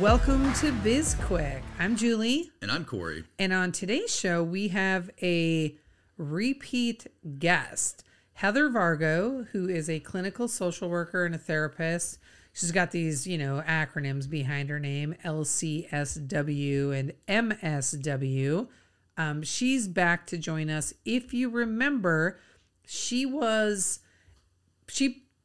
Welcome to BizQuick. I'm Julie. And I'm Corey. And on today's show, we have a repeat guest, Heather Vargo, who is a clinical social worker and a therapist. She's got these, acronyms behind her name, LCSW and MSW. She's back to join us. If you remember, she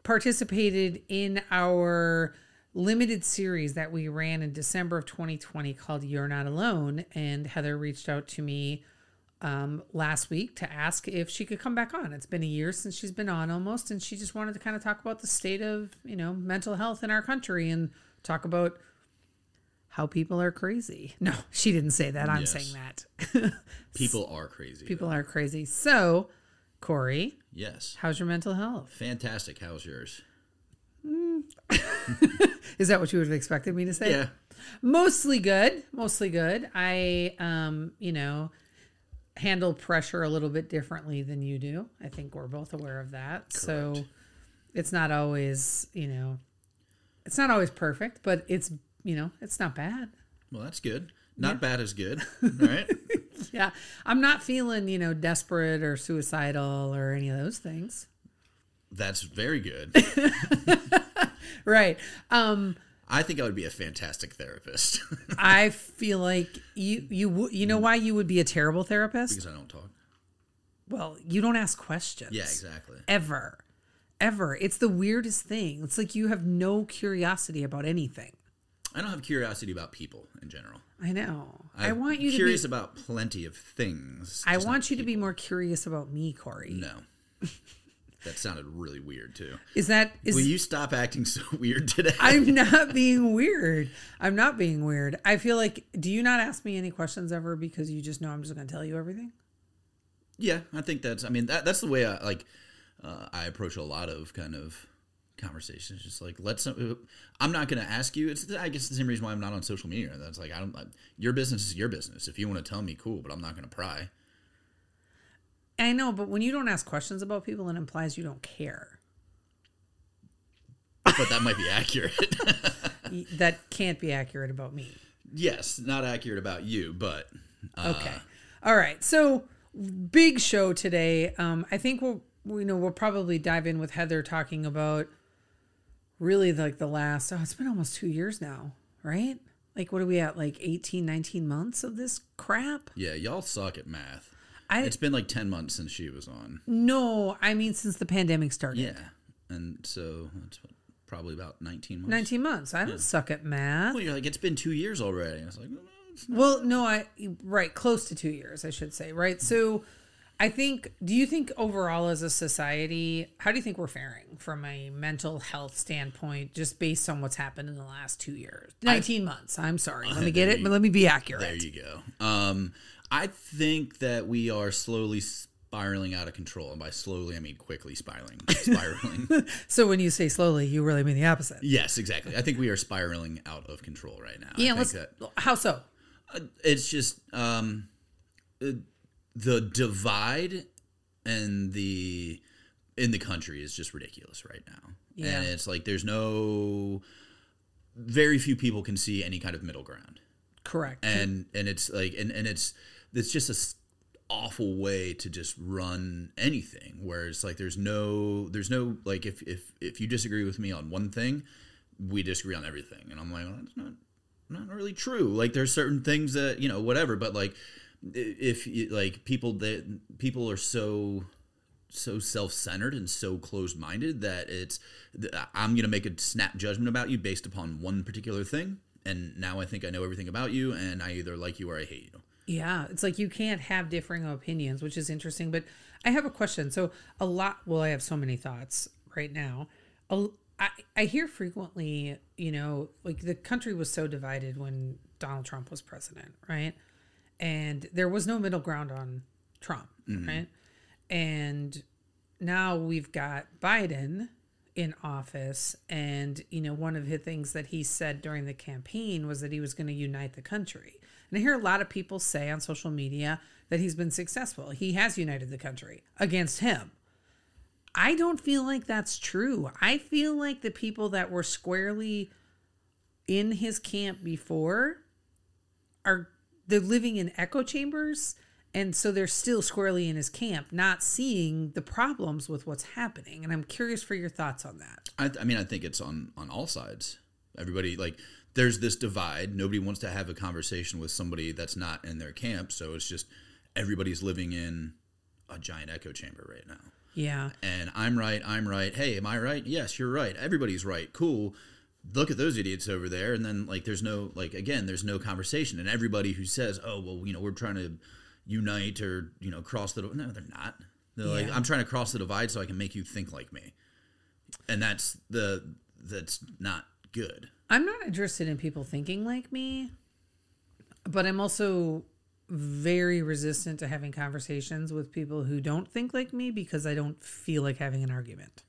participated in our limited series that we ran in December of 2020 called You're Not Alone. And Heather reached out to me last week to ask if she could come back on. It's been a year since she's been on almost. And she just wanted to kind of talk about the state of, mental health in our country and talk about how people are crazy. No, she didn't say that. I'm saying that. People are crazy. People are crazy. So, Corey. Yes. How's your mental health? Fantastic. How's yours? Is that what you would have expected me to say? Yeah. Mostly good. I, handle pressure a little bit differently than you do. I think we're both aware of that. Correct. So it's not always, it's not always perfect, but it's, it's not bad. Well, that's good. Not bad is good. All right. Yeah. I'm not feeling, desperate or suicidal or any of those things. That's very good. Right. I think I would be a fantastic therapist. I feel like you know why you would be a terrible therapist? Because I don't talk. Well, you don't ask questions. Yeah, exactly. Ever. It's the weirdest thing. It's like you have no curiosity about anything. I don't have curiosity about people in general. I know. I want you to be curious about plenty of things. I want you to be more curious about me, Corey. No. That sounded really weird, too. Will you stop acting so weird today? I'm not being weird. I feel like, do you not ask me any questions ever because you just know I'm just going to tell you everything? Yeah, I think that's the way I approach a lot of kind of conversations. Just like, I'm not going to ask you. It's, I guess, the same reason why I'm not on social media. That's like, your business is your business. If you want to tell me, cool, but I'm not going to pry. I know, but when you don't ask questions about people, it implies you don't care. But that might be accurate. That can't be accurate about me. Yes, not accurate about you, but... Okay. All right. So, big show today. I think we'll probably dive in with Heather talking about really the last... Oh, it's been almost 2 years now, right? What are we at? 18, 19 months of this crap? Yeah, y'all suck at math. It's been 10 months since she was on. No, since the pandemic started. Yeah, and so it's probably about 19 months. I don't suck at math. Well, you're it's been 2 years already. And it's like, no, it's not. Well, no, close to 2 years, I should say, right? So I think, do you think overall as a society, how do you think we're faring from a mental health standpoint, just based on what's happened in the last 2 years? 19 months, I'm sorry. Let me get it, but let me be accurate. There you go. I think that we are slowly spiraling out of control. And by slowly, I mean quickly spiraling. So when you say slowly, you really mean the opposite. Yes, exactly. I think we are spiraling out of control right now. Yeah, how so? It's just the divide in the country is just ridiculous right now. Yeah. And it's there's very few people can see any kind of middle ground. Correct. And it's it's just an awful way to just run anything where it's there's no if you disagree with me on one thing, we disagree on everything. And I'm well, that's not really true. There's certain things that, whatever, but people are so self-centered and so closed-minded that I'm going to make a snap judgment about you based upon one particular thing. And now I think I know everything about you, and I either like you or I hate you. Yeah, it's you can't have differing opinions, which is interesting. But I have a question. So I have so many thoughts right now. I hear frequently, you know, like the country was so divided when Donald Trump was president, right? And there was no middle ground on Trump, mm-hmm. right? And now we've got Biden in office. And, you know, one of the things that he said during the campaign was that he was going to unite the country. And I hear a lot of people say on social media that he's been successful. He has united the country against him. I don't feel like that's true. I feel like the people that were squarely in his camp before they're living in echo chambers. And so they're still squarely in his camp, not seeing the problems with what's happening. And I'm curious for your thoughts on that. I think it's on all sides. Everybody, like, there's this divide. Nobody wants to have a conversation with somebody that's not in their camp. So it's just everybody's living in a giant echo chamber right now. Yeah. And I'm right. Hey, am I right? Yes, you're right. Everybody's right. Cool. Look at those idiots over there. And then, like, there's no conversation. And everybody who says, oh, well, you know, we're trying to unite or, you know, cross the... No, they're not. They're like, I'm trying to cross the divide so I can make you think like me. And that's not good. I'm not interested in people thinking like me, but I'm also very resistant to having conversations with people who don't think like me because I don't feel like having an argument.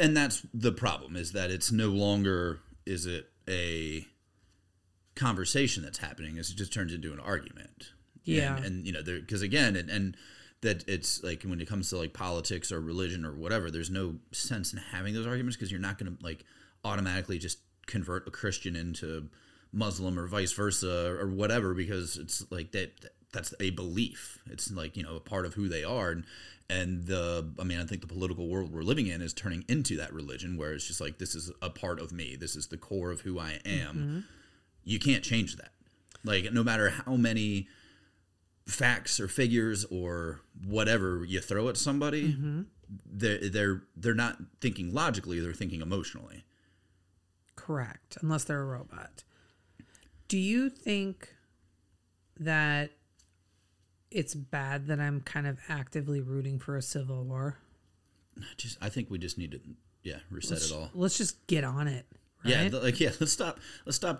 And that's the problem, is that it's no longer, is it a conversation that's happening? It just turns into an argument. Yeah. And you know, because again, and that it's like when it comes to like politics or religion or whatever, there's no sense in having those arguments because you're not going to like automatically just convert a Christian into Muslim or vice versa or whatever, because it's like that's a belief. It's like, you know, a part of who they are. I think the political world we're living in is turning into that religion where it's just like, this is a part of me. This is the core of who I am. Mm-hmm. You can't change that. Like, no matter how many facts or figures or whatever you throw at somebody, mm-hmm. they're not thinking logically, they're thinking emotionally. Correct, unless they're a robot. Do you think that it's bad that I'm kind of actively rooting for a civil war? I think we just need to reset it all. Let's just get on it. Right? Yeah, let's stop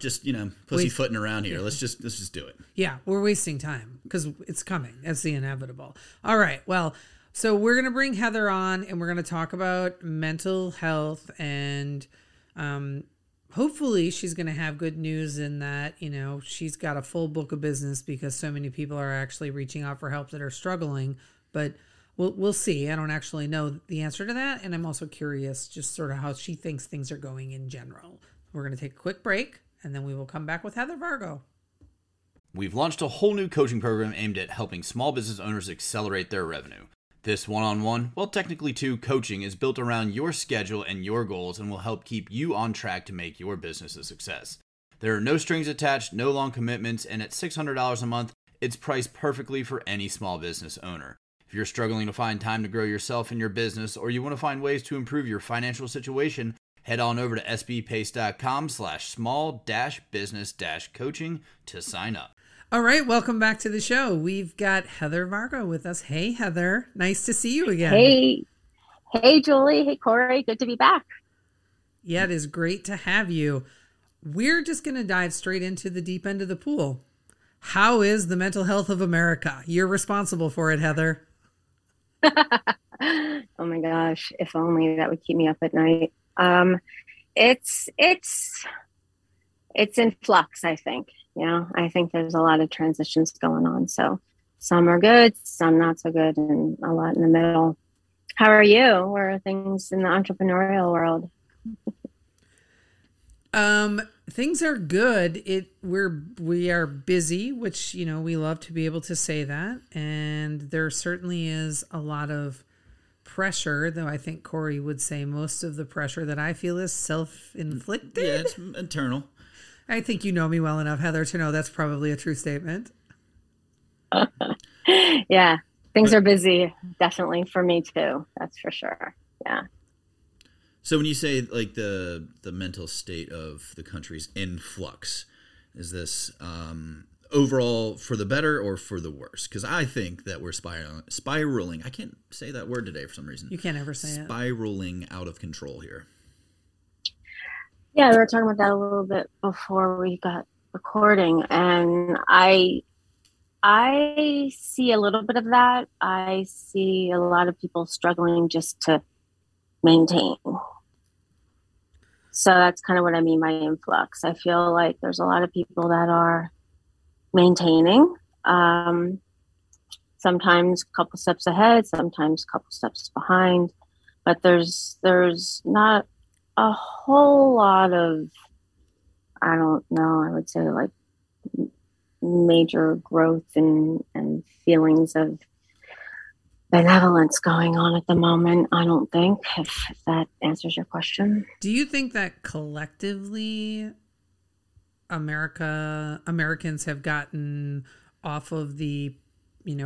just, you know, pussyfooting around here. Yeah. Let's just do it. Yeah, we're wasting time because it's coming. That's the inevitable. All right, well, so we're going to bring Heather on and we're going to talk about mental health and hopefully she's going to have good news in that, you know, she's got a full book of business because so many people are actually reaching out for help that are struggling, but We'll see. I don't actually know the answer to that. And I'm also curious just sort of how she thinks things are going in general. We're going to take a quick break and then we will come back with Heather Vargo. We've launched a whole new coaching program aimed at helping small business owners accelerate their revenue. This one-on-one, well, technically two, coaching is built around your schedule and your goals and will help keep you on track to make your business a success. There are no strings attached, no long commitments, and at $600 a month, it's priced perfectly for any small business owner. If you're struggling to find time to grow yourself and your business, or you want to find ways to improve your financial situation, head on over to sbpace.com/small-business-coaching to sign up. All right, welcome back to the show. We've got Heather Vargo with us. Hey, Heather. Nice to see you again. Hey, Julie. Hey, Corey. Good to be back. Yeah, it is great to have you. We're just going to dive straight into the deep end of the pool. How is the mental health of America? You're responsible for it, Heather. Oh my gosh, if only that would keep me up at night. It's in flux, I think. You know, I think there's a lot of transitions going on. So some are good, some not so good, and a lot in the middle. How are you? Where are things in the entrepreneurial world? Things are good. We are busy, which, you know, we love to be able to say that. And there certainly is a lot of pressure, though I think Corey would say most of the pressure that I feel is self-inflicted. Yeah, it's internal. I think you know me well enough, Heather, to know that's probably a true statement. Yeah, things are busy, definitely, for me too. That's for sure. Yeah. So when you say like the mental state of the country's in flux, is this overall for the better or for the worse? Because I think that we're spiraling. I can't say that word today for some reason. You can't ever say spiraling out of control here. Yeah, we were talking about that a little bit before we got recording, and I see a little bit of that. I see a lot of people struggling just to maintain. So that's kind of what I mean by influx. I feel like there's a lot of people that are maintaining, sometimes a couple steps ahead, sometimes a couple steps behind, but there's not a whole lot of, I don't know, I would say like major growth and feelings of benevolence going on at the moment. I don't think, if that answers your question. Do you think that collectively Americans have gotten off of the,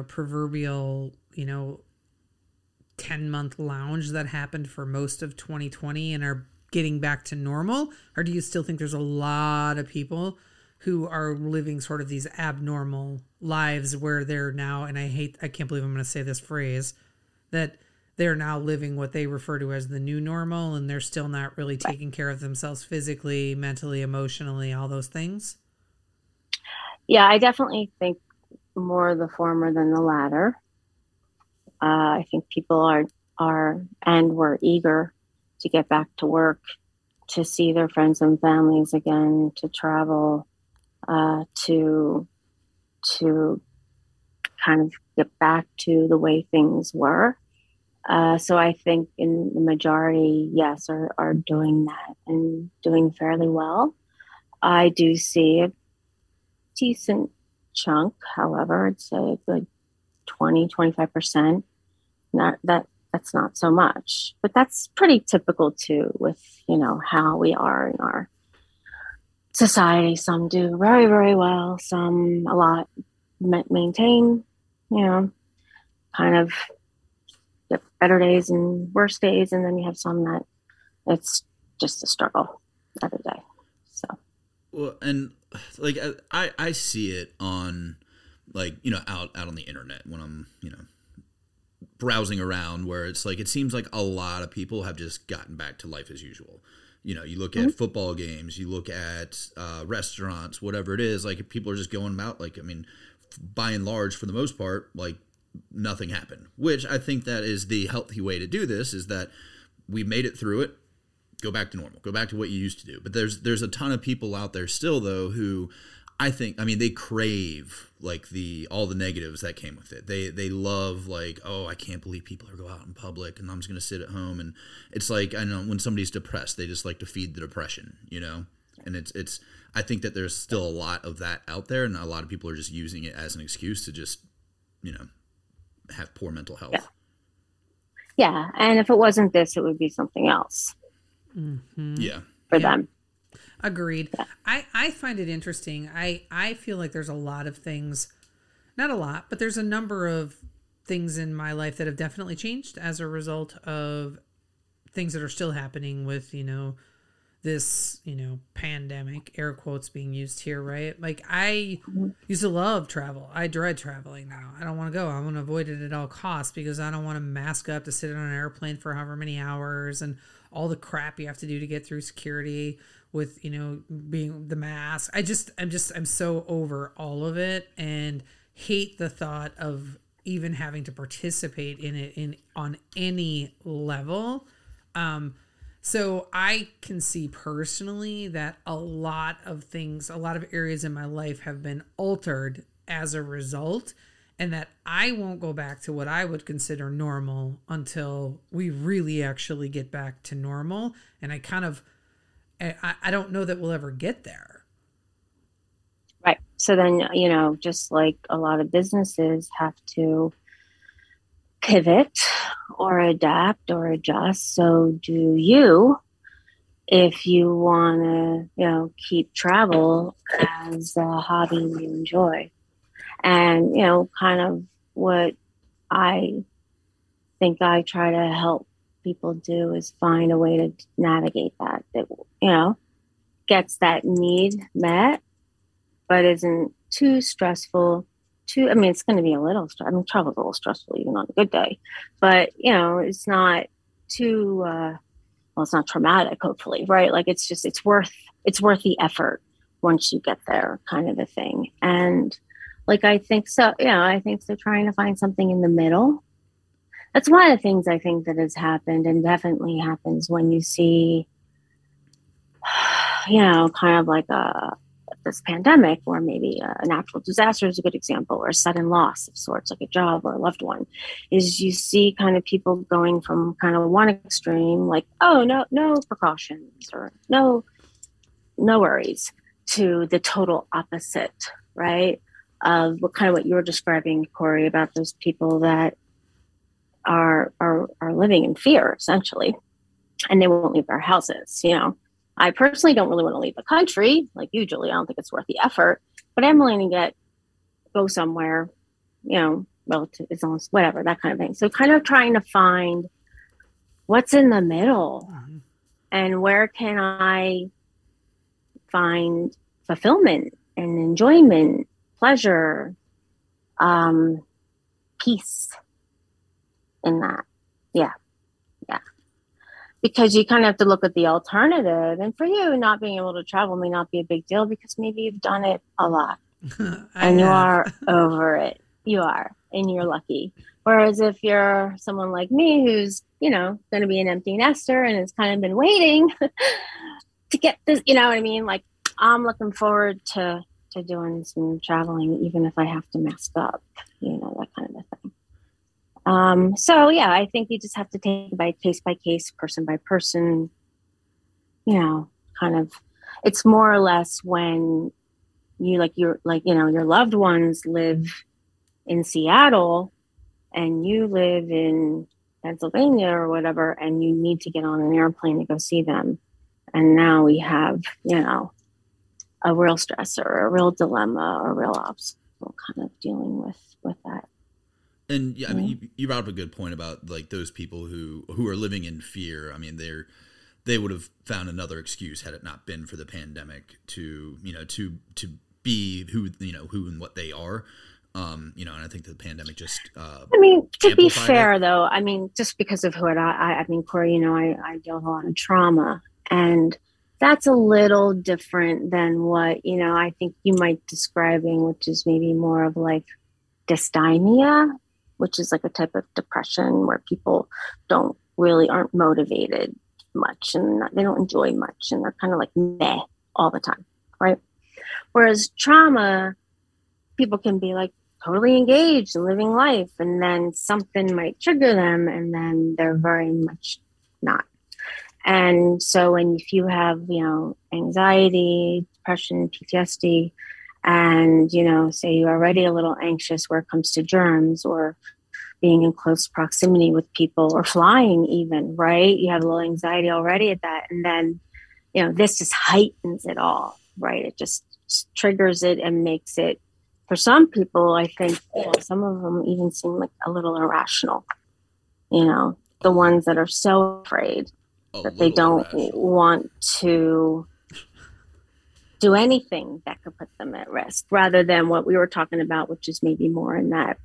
proverbial, 10-month lounge that happened for most of 2020 and are getting back to normal? Or do you still think there's a lot of people who are living sort of these abnormal lives where they're now, and I can't believe I'm going to say this phrase, that they're now living what they refer to as the new normal, and they're still not really taking care of themselves physically, mentally, emotionally, all those things? Yeah, I definitely think more the former than the latter. I think people are and were eager to get back to work, to see their friends and families again, to travel, to kind of get back to the way things were. So I think in the majority, yes, are doing that and doing fairly well. I do see a decent chunk, however, I'd say a good 20, 25%. That's not so much, but that's pretty typical too with, how we are in our society. Some do very, very well. Some a lot maintain, kind of get better days and worse days. And then you have some that it's just a struggle every day. So. Well, and like, I see it on out on the internet when I'm, browsing around, where it's like, it seems like a lot of people have just gotten back to life as usual. You look at football games, you look at restaurants, whatever it is, like people are just going out, like, I mean, by and large, for the most part, like nothing happened, which I think that is the healthy way to do this, is that we made it through it, go back to normal, go back to what you used to do. But there's a ton of people out there still, though, who they crave like all the negatives that came with it. They love like, oh, I can't believe people are go out in public and I'm just going to sit at home. And it's like, I know when somebody's depressed, they just like to feed the depression, and it's, I think that there's still a lot of that out there. And a lot of people are just using it as an excuse to just, have poor mental health. Yeah. And if it wasn't this, it would be something else. Mm-hmm. Yeah. For them. Agreed. I find it interesting. I feel like there's a lot of things, not a lot, but there's a number of things in my life that have definitely changed as a result of things that are still happening with, this, pandemic, air quotes being used here, right? Like I used to love travel. I dread traveling now. I don't want to go. I want to avoid it at all costs because I don't want to mask up to sit on an airplane for however many hours and all the crap you have to do to get through security with, being the mask. I'm so over all of it and hate the thought of even having to participate in it on any level. So I can see personally that a lot of areas in my life have been altered as a result, and that I won't go back to what I would consider normal until we really actually get back to normal. And I don't know that we'll ever get there. Right. So then, just like a lot of businesses have to pivot or adapt or adjust. So do you, if you want to, keep travel as a hobby you enjoy. And, kind of what I think I try to help people do is find a way to navigate that gets that need met, but isn't too stressful. I mean, it's going to be a little stressful. I mean, travel's a little stressful even on a good day, but you know, it's not too, well, it's not traumatic, hopefully, right? Like it's just, it's worth the effort once you get there, kind of a thing. And like, I think so. Yeah. I think so. Trying to find something in the middle. That's one of the things I think that has happened and definitely happens when you see, you know, kind of like this pandemic, or maybe a natural disaster is a good example, or a sudden loss of sorts, like a job or a loved one, is you see kind of people going from kind of one extreme, like, oh, no precautions or no worries, to the total opposite, right? Of what you were describing, Corey, about those people that are living in fear, essentially, and they won't leave their houses, you know. I personally don't really want to leave the country, like you, Julie. I don't think it's worth the effort, but I'm willing to go somewhere, you know, relative, it's almost whatever, that kind of thing. So kind of trying to find what's in the middle and where can I find fulfillment and enjoyment, pleasure, peace in that. Yeah. Yeah. Because you kind of have to look at the alternative, and for you, not being able to travel may not be a big deal because maybe you've done it a lot and you are over it. You are, and you're lucky. Whereas if you're someone like me who's, you know, going to be an empty nester and has kind of been waiting to get this, you know what I mean? Like, I'm looking forward to doing some traveling, even if I have to mask up, you know, that kind of a thing. So yeah, I think you just have to take by case, person by person, you know, kind of, it's more or less when you your loved ones live in Seattle and you live in Pennsylvania or whatever, and you need to get on an airplane to go see them. And now we have, you know, a real stressor, a real dilemma, a real obstacle kind of dealing with that. And yeah, I mean, you brought up a good point about like those people who are living in fear. I mean, they would have found another excuse had it not been for the pandemic to, you know, to be who and what they are. You know, and I think the pandemic just, I mean, to be fair though, I mean, just because of who I mean, Corey, you know, I deal with a lot of trauma, and that's a little different than what, you know, I think you might describing, which is maybe more of like dysthymia, which is like a type of depression where people aren't motivated much and they don't enjoy much. And they're kind of like meh all the time. Right. Whereas trauma, people can be like totally engaged in living life, and then something might trigger them, and then they're very much not. And so if you have, you know, anxiety, depression, PTSD, and, you know, say you're already a little anxious where it comes to germs or being in close proximity with people or flying even, right? You have a little anxiety already at that. And then, you know, this just heightens it all, right? It just triggers it and makes it, for some people, I think, you know, some of them even seem like a little irrational, you know, the ones that are so afraid that they don't want to do anything that could put them at risk, rather than what we were talking about, which is maybe more in that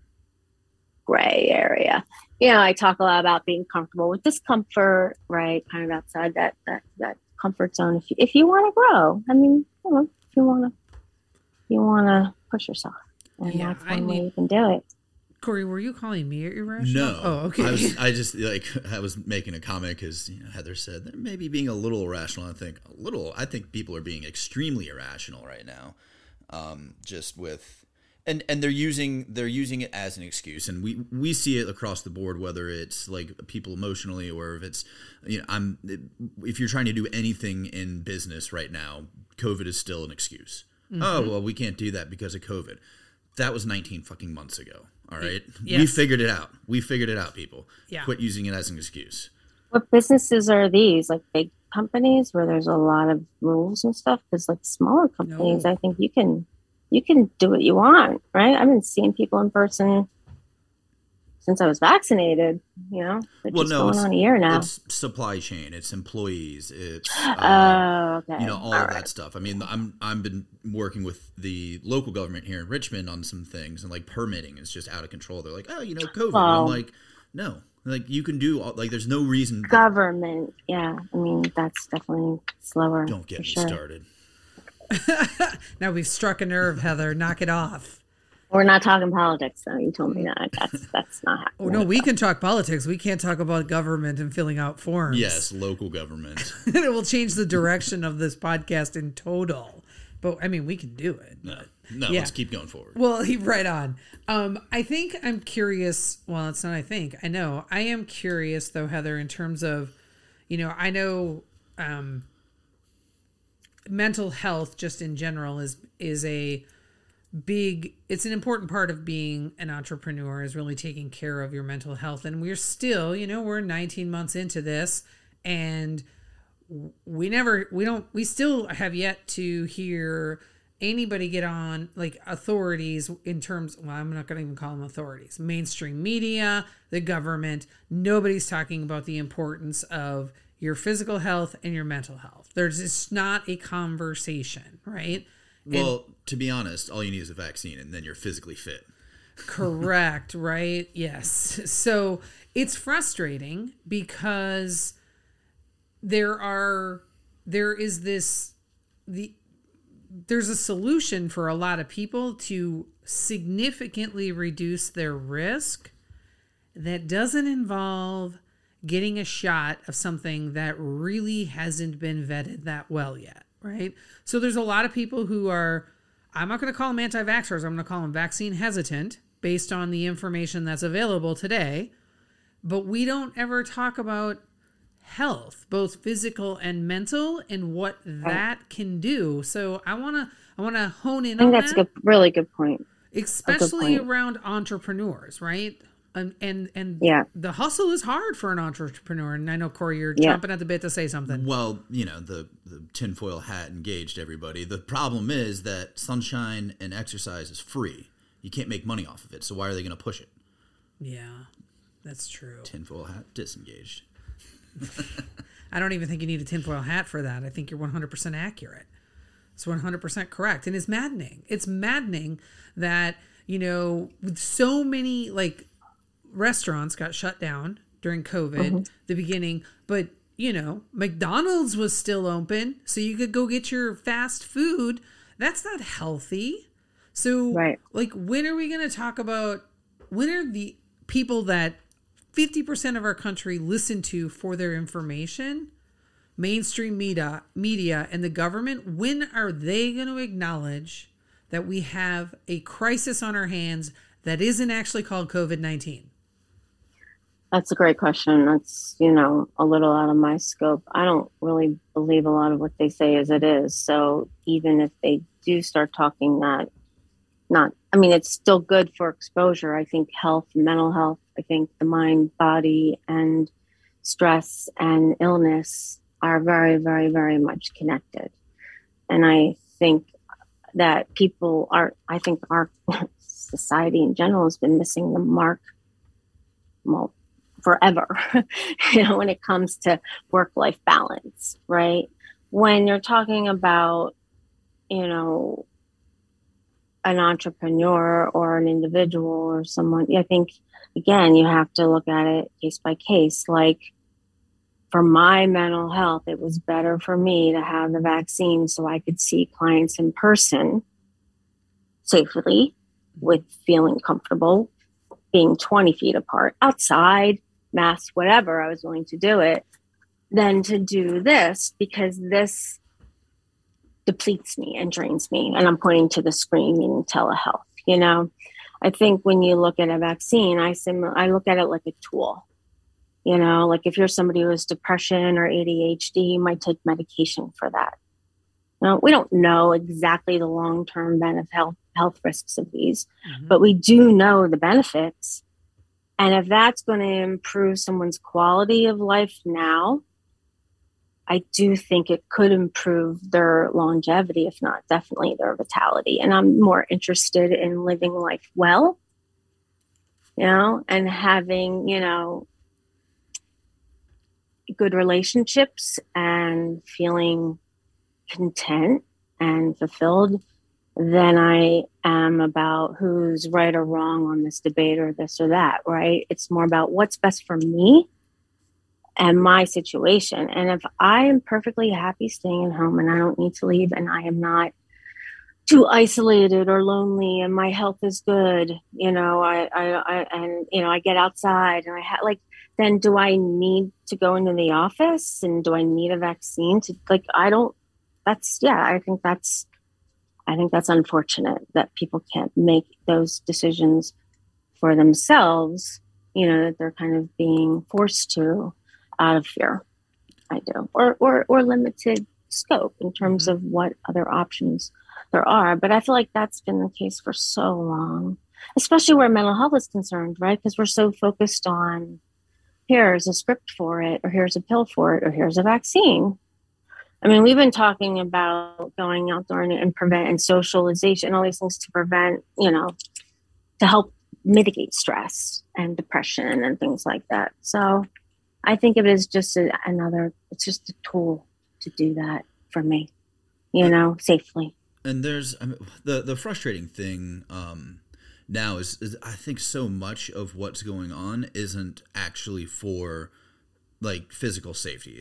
gray area. You know, I talk a lot about being comfortable with discomfort, right? Kind of outside that comfort zone. If you want to grow, I mean, you know, if you want to push yourself, and yeah, that's one way you can do it. Corey, were you calling me irrational? No. Oh, okay. I was making a comment because, you know, Heather said they're maybe being a little irrational. I think people are being extremely irrational right now, just with, and they're using it as an excuse, and we see it across the board, whether it's like people emotionally, or if it's, you know, if you're trying to do anything in business right now, COVID is still an excuse. Mm-hmm. Oh well, we can't do that because of COVID. That was 19 fucking months ago. All right. Yes. We figured it out. People. Yeah. Quit using it as an excuse. What businesses are these? Like big companies where there's a lot of rules and stuff? Because like smaller companies, I think you can do what you want, right? I've been seeing people in person since I was vaccinated, you know, it's going on a year now. It's supply chain, it's employees, it's, you know, all of that stuff. I mean, I've been working with the local government here in Richmond on some things, and like permitting is just out of control. They're like, oh, you know, COVID. Well, I'm like, no, like you can do all, like, there's no reason. Government. Yeah. I mean, that's definitely slower. Don't get me started. Now we've struck a nerve, Heather, knock it off. We're not talking politics, though. You told me that. That's not happening. Oh, no, we can talk politics. We can't talk about government and filling out forms. Yes, local government. It will change the direction of this podcast in total. But, I mean, we can do it. No, yeah. Let's keep going forward. Well, right on. I think I'm curious. Well, it's not I think. I know. I am curious, though, Heather, in terms of, you know, I know mental health just in general is a big, it's an important part of being an entrepreneur, is really taking care of your mental health. And we're still, you know, we're 19 months into this, and we still have yet to hear anybody get on, like, authorities in terms, well, I'm not going to even call them authorities, mainstream media, the government, nobody's talking about the importance of your physical health and your mental health. There's just not a conversation, right? Well, to be honest, all you need is a vaccine and then you're physically fit. Correct, right? Yes. So it's frustrating because there's a solution for a lot of people to significantly reduce their risk that doesn't involve getting a shot of something that really hasn't been vetted that well yet. Right. So there's a lot of people who are, I'm not going to call them anti-vaxxers. I'm going to call them vaccine hesitant based on the information that's available today. But we don't ever talk about health, both physical and mental, and what that can do. So I want to hone in on that. I think that's a really good point. Especially around entrepreneurs. Right. And yeah, the hustle is hard for an entrepreneur. And I know, Corey, you're chomping at the bit to say something. Well, you know, the tinfoil hat engaged everybody. The problem is that sunshine and exercise is free. You can't make money off of it. So why are they going to push it? Yeah, that's true. Tinfoil hat disengaged. I don't even think you need a tinfoil hat for that. I think you're 100% accurate. It's 100% correct. And it's maddening. It's maddening that, you know, with so many, like, restaurants got shut down during COVID, the beginning, but, you know, McDonald's was still open, so you could go get your fast food. That's not healthy. So, like, when are we going to talk about, when are the people that 50% of our country listen to for their information, mainstream media and the government, when are they going to acknowledge that we have a crisis on our hands that isn't actually called COVID-19? That's a great question. That's, you know, a little out of my scope. I don't really believe a lot of what they say as it is. So even if they do start talking that, it's still good for exposure. I think health, mental health, I think the mind, body, and stress and illness are very, very, very much connected. And I think that our society in general has been missing the mark forever, you know, when it comes to work-life balance, right? When you're talking about, you know, an entrepreneur or an individual or someone, I think, again, you have to look at it case by case. Like, for my mental health, it was better for me to have the vaccine so I could see clients in person safely, with feeling comfortable, being 20 feet apart, outside, mask, whatever, I was willing to do it, than to do this, because this depletes me and drains me. And I'm pointing to the screen, meaning telehealth. You know, I think when you look at a vaccine, I look at it like a tool. You know, like if you're somebody who has depression or ADHD, you might take medication for that. Now, we don't know exactly the long-term health risks of these, but we do know the benefits. And if that's going to improve someone's quality of life now, I do think it could improve their longevity, if not definitely their vitality. And I'm more interested in living life well, you know, and having, you know, good relationships and feeling content and fulfilled than I am about who's right or wrong on this debate or this or that, right? It's more about what's best for me and my situation. And if I am perfectly happy staying at home and I don't need to leave and I am not too isolated or lonely and my health is good, you know, I you know, I get outside and I then do I need to go into the office and do I need a vaccine to I think that's unfortunate that people can't make those decisions for themselves, you know, that they're kind of being forced to out of fear. I do. Or limited scope in terms of what other options there are. But I feel like that's been the case for so long, especially where mental health is concerned, right? Because we're so focused on here's a script for it, or here's a pill for it, or here's a vaccine. I mean, we've been talking about going outdoor and prevent and socialization, all these things to prevent, you know, to help mitigate stress and depression and things like that. So I think it is just it's just a tool to do that for me, you know, safely. And there's the frustrating thing now is I think so much of what's going on isn't actually for like physical safety,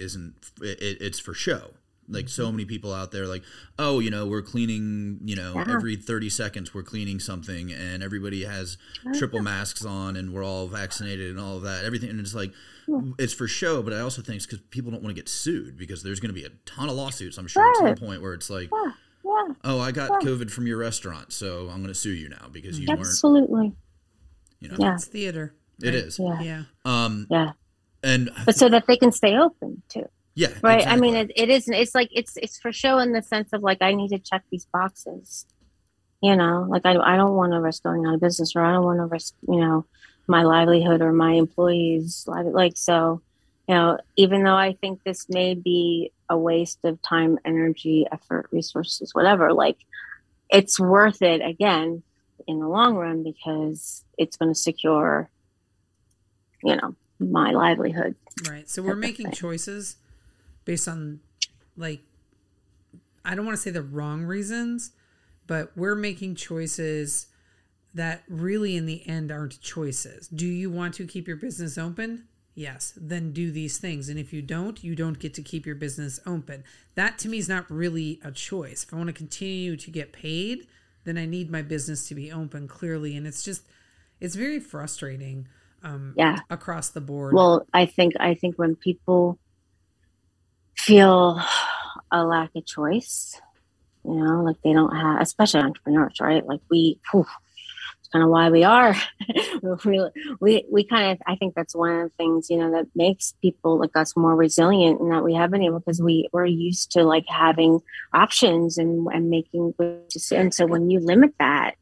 it's for show. Like so many people out there like, oh, you know, we're cleaning, you know, every 30 seconds we're cleaning something and everybody has triple masks on and we're all vaccinated and all of that, everything. And it's like, it's for show. But I also think it's because people don't want to get sued because there's going to be a ton of lawsuits, I'm sure, at some point where it's like, oh, I got COVID from your restaurant, so I'm going to sue you now because you weren't. You know, it's theater. Right? It is. Yeah. But so that they can stay open too. Yeah. Right. Exactly. I mean, it isn't. It's like it's for show in the sense of like I need to check these boxes. You know, like I don't want to risk going out of business, or I don't want to risk, you know, my livelihood or my employees. Like so, you know, even though I think this may be a waste of time, energy, effort, resources, whatever, like it's worth it again in the long run because it's going to secure, you know, my livelihood. Right. So we're making choices based on, like, I don't want to say the wrong reasons, but we're making choices that really in the end aren't choices. Do you want to keep your business open? Yes. Then do these things. And if you don't, you don't get to keep your business open. That to me is not really a choice. If I want to continue to get paid, then I need my business to be open, clearly. And it's just, it's very frustrating. Across the board. Well, I think when people feel a lack of choice, you know, like they don't have, especially entrepreneurs, right? Like it's kind of why we are. we kind of, I think that's one of the things, you know, that makes people like us more resilient, and that we have been able, because we're used to like having options and making good decisions. And so when you limit that,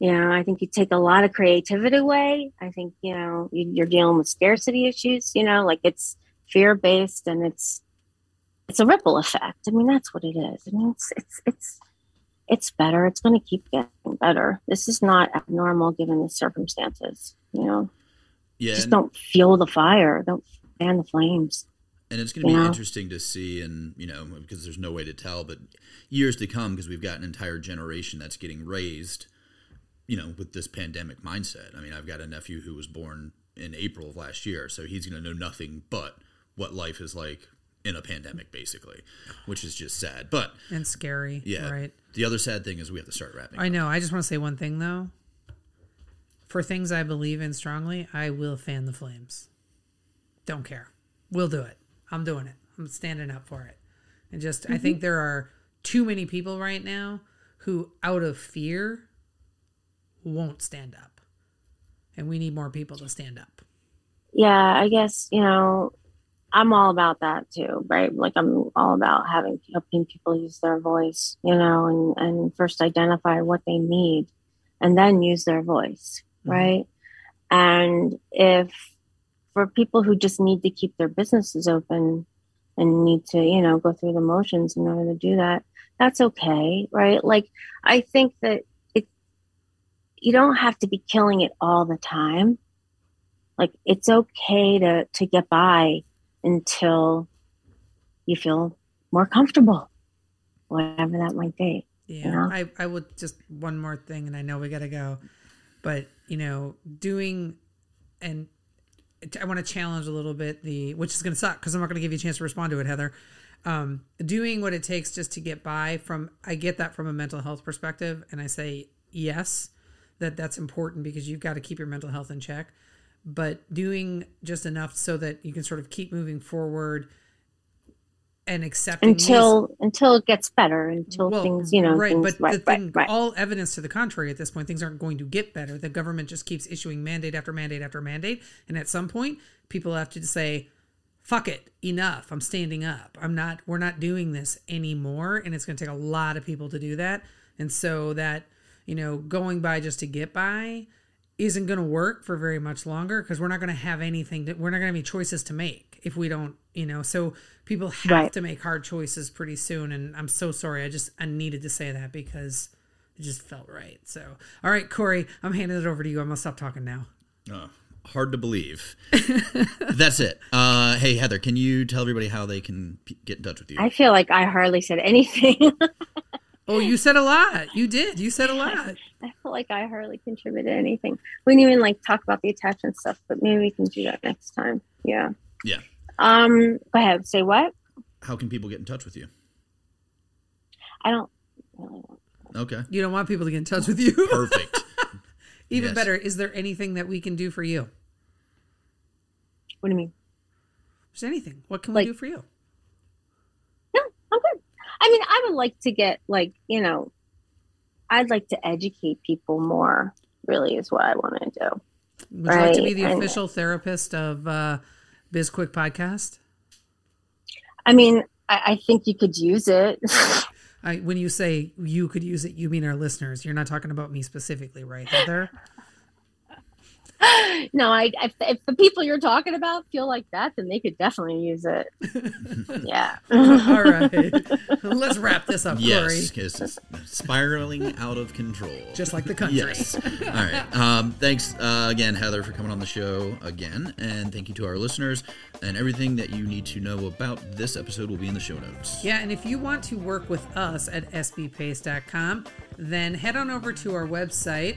you know, I think you take a lot of creativity away. I think, you know, you're dealing with scarcity issues, you know, like it's fear-based and it's a ripple effect. I mean, that's what it is. I mean, it's better. It's going to keep getting better. This is not abnormal given the circumstances, you know. Yeah. Just don't fuel the fire. Don't fan the flames. And it's going to be interesting to see, and, you know, because there's no way to tell, but years to come, because we've got an entire generation that's getting raised, you know, with this pandemic mindset. I mean, I've got a nephew who was born in April of last year, so he's going to know nothing but what life is like in a pandemic, basically, which is just sad. But and scary, yeah. Right. The other sad thing is we have to start wrapping up. I know. I just want to say one thing, though. For things I believe in strongly, I will fan the flames. Don't care. We'll do it. I'm doing it. I'm standing up for it. And just, I think there are too many people right now who, out of fear, won't stand up, and we need more people to stand up. Yeah, I guess, you know, I'm all about that too, right? Like I'm all about helping people use their voice, you know, and first identify what they need and then use their voice, right? And if for people who just need to keep their businesses open and need to, you know, go through the motions in order to do that, that's okay, right? Like I think that you don't have to be killing it all the time. Like, it's okay to get by until you feel more comfortable, whatever that might be. Yeah. You know? I would just one more thing, and I know we got to go, but you know, and I want to challenge a little bit which is going to suck because I'm not going to give you a chance to respond to it, Heather. Doing what it takes just to get by I get that from a mental health perspective. And I say, yes, that's important because you've got to keep your mental health in check, but doing just enough so that you can sort of keep moving forward and accepting until it gets better, things, you know, right. But the thing, all evidence to the contrary at this point, things aren't going to get better. The government just keeps issuing mandate after mandate after mandate. And at some point people have to say, fuck it, enough. I'm standing up. We're not doing this anymore. And it's going to take a lot of people to do that. And so that, you know, going by just to get by isn't going to work for very much longer because we're not going to have we're not going to have any choices to make if we don't, you know, so people have to make hard choices pretty soon. And I'm so sorry. I needed to say that because it just felt right. So, all right, Corey, I'm handing it over to you. I must stop talking now. Oh. Hard to believe. That's it. Hey, Heather, can you tell everybody how they can get in touch with you? I feel like I hardly said anything. Oh, you said a lot. You did. You said a lot. I feel like I hardly contributed anything. We didn't even talk about the attachment stuff, but maybe we can do that next time. Yeah. Yeah. Go ahead. Say what? How can people get in touch with you? I don't really want to. Okay. You don't want people to get in touch with you? Perfect. Even better, is there anything that we can do for you? What do you mean? Is there anything? What can we do for you? No, I'm good. I mean, I would like to get, I'd like to educate people more, really, is what I want to do. Would you like to be the official therapist of BizQuick Podcast? I mean, I think you could use it. When you say you could use it, you mean our listeners. You're not talking about me specifically, right, Heather? No, if the people you're talking about feel like that, then they could definitely use it. Yeah. All right. Let's wrap this up, Corey. Yes, it's spiraling out of control. Just like the country. Yes. All right. Thanks again, Heather, for coming on the show again. And thank you to our listeners. And everything that you need to know about this episode will be in the show notes. Yeah, and if you want to work with us at sbpace.com, then head on over to our website,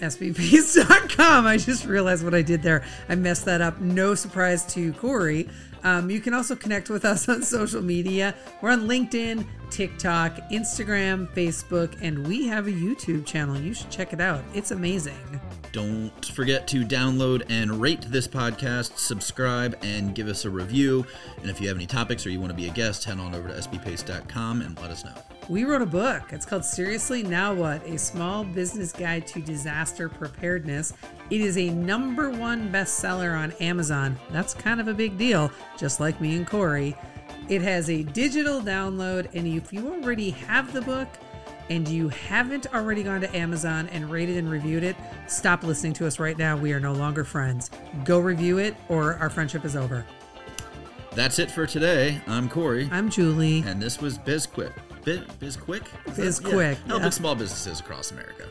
sbpace.com. I just realized what I did there. I messed that up. No surprise to Corey. You can also connect with us on social media. We're on LinkedIn, TikTok, Instagram, Facebook, and we have a YouTube channel. You should check it out. It's amazing. Don't forget to download and rate this podcast, subscribe, and give us a review. And if you have any topics or you want to be a guest, head on over to sbpace.com and let us know. We wrote a book. It's called Seriously, Now What? A Small Business Guide to Disaster Preparedness. It is a #1 bestseller on Amazon. That's kind of a big deal, just like me and Corey. It has a digital download, and if you already have the book and you haven't already gone to Amazon and rated and reviewed it, stop listening to us right now. We are no longer friends. Go review it, or our friendship is over. That's it for today. I'm Corey. I'm Julie. And this was BizQuick. BizQuick? BizQuick. Helping small businesses across America.